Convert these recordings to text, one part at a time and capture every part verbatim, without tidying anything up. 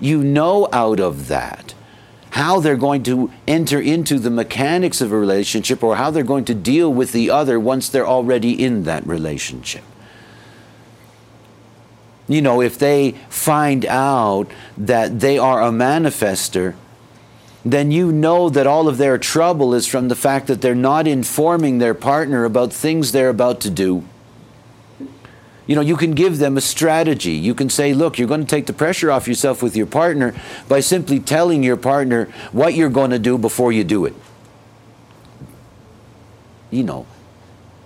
you know out of that how they're going to enter into the mechanics of a relationship or how they're going to deal with the other once they're already in that relationship. You know, if they find out that they are a manifester, then you know that all of their trouble is from the fact that they're not informing their partner about things they're about to do. You know, you can give them a strategy. You can say, look, you're going to take the pressure off yourself with your partner by simply telling your partner what you're going to do before you do it. You know,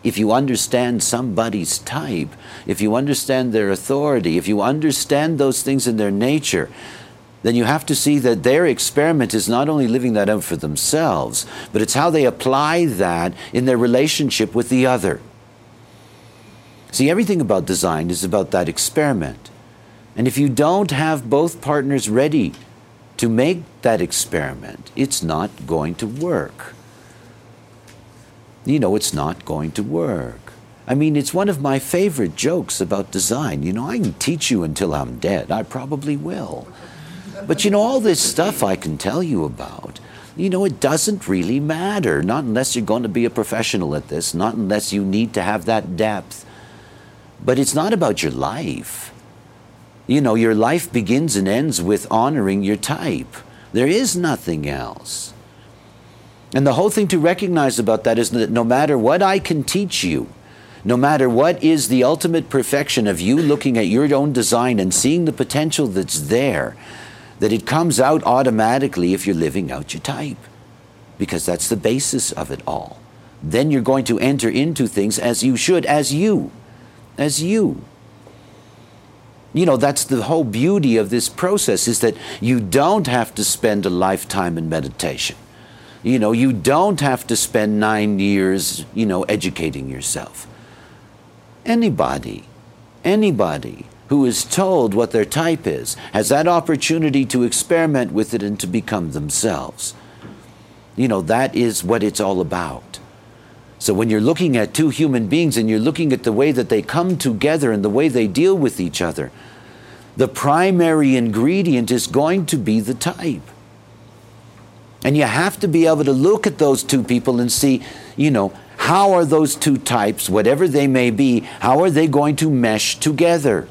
if you understand somebody's type, if you understand their authority, if you understand those things in their nature, then you have to see that their experiment is not only living that out for themselves, but it's how they apply that in their relationship with the other. See, everything about design is about that experiment. And if you don't have both partners ready to make that experiment, it's not going to work. You know, it's not going to work. I mean, it's one of my favorite jokes about design. You know, I can teach you until I'm dead. I probably will. But, you know, all this stuff I can tell you about, you know, it doesn't really matter. Not unless you're going to be a professional at this. Not unless you need to have that depth. But it's not about your life. You know, your life begins and ends with honoring your type. There is nothing else. And the whole thing to recognize about that is that no matter what I can teach you, no matter what is the ultimate perfection of you looking at your own design and seeing the potential that's there, that it comes out automatically if you're living out your type. Because that's the basis of it all. Then you're going to enter into things as you should, as you. As you. You know, that's the whole beauty of this process, is that you don't have to spend a lifetime in meditation. You know, you don't have to spend nine years, you know, educating yourself. Anybody, anybody who is told what their type is has that opportunity to experiment with it and to become themselves. You know, that is what it's all about. So when you're looking at two human beings and you're looking at the way that they come together and the way they deal with each other, the primary ingredient is going to be the type. And you have to be able to look at those two people and see, you know, how are those two types, whatever they may be, how are they going to mesh together?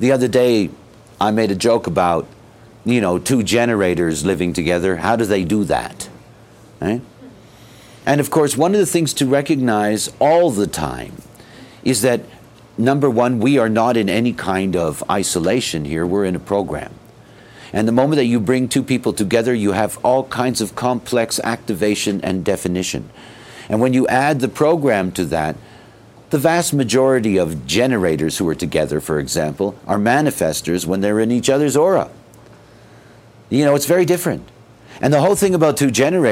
The other day, I made a joke about, you know, two generators living together. How do they do that? Right? And of course, one of the things to recognize all the time is that, number one, we are not in any kind of isolation here. We're in a program. And the moment that you bring two people together, you have all kinds of complex activation and definition. And when you add the program to that, the vast majority of generators who are together, for example, are manifestors when they're in each other's aura. You know, it's very different. And the whole thing about two generators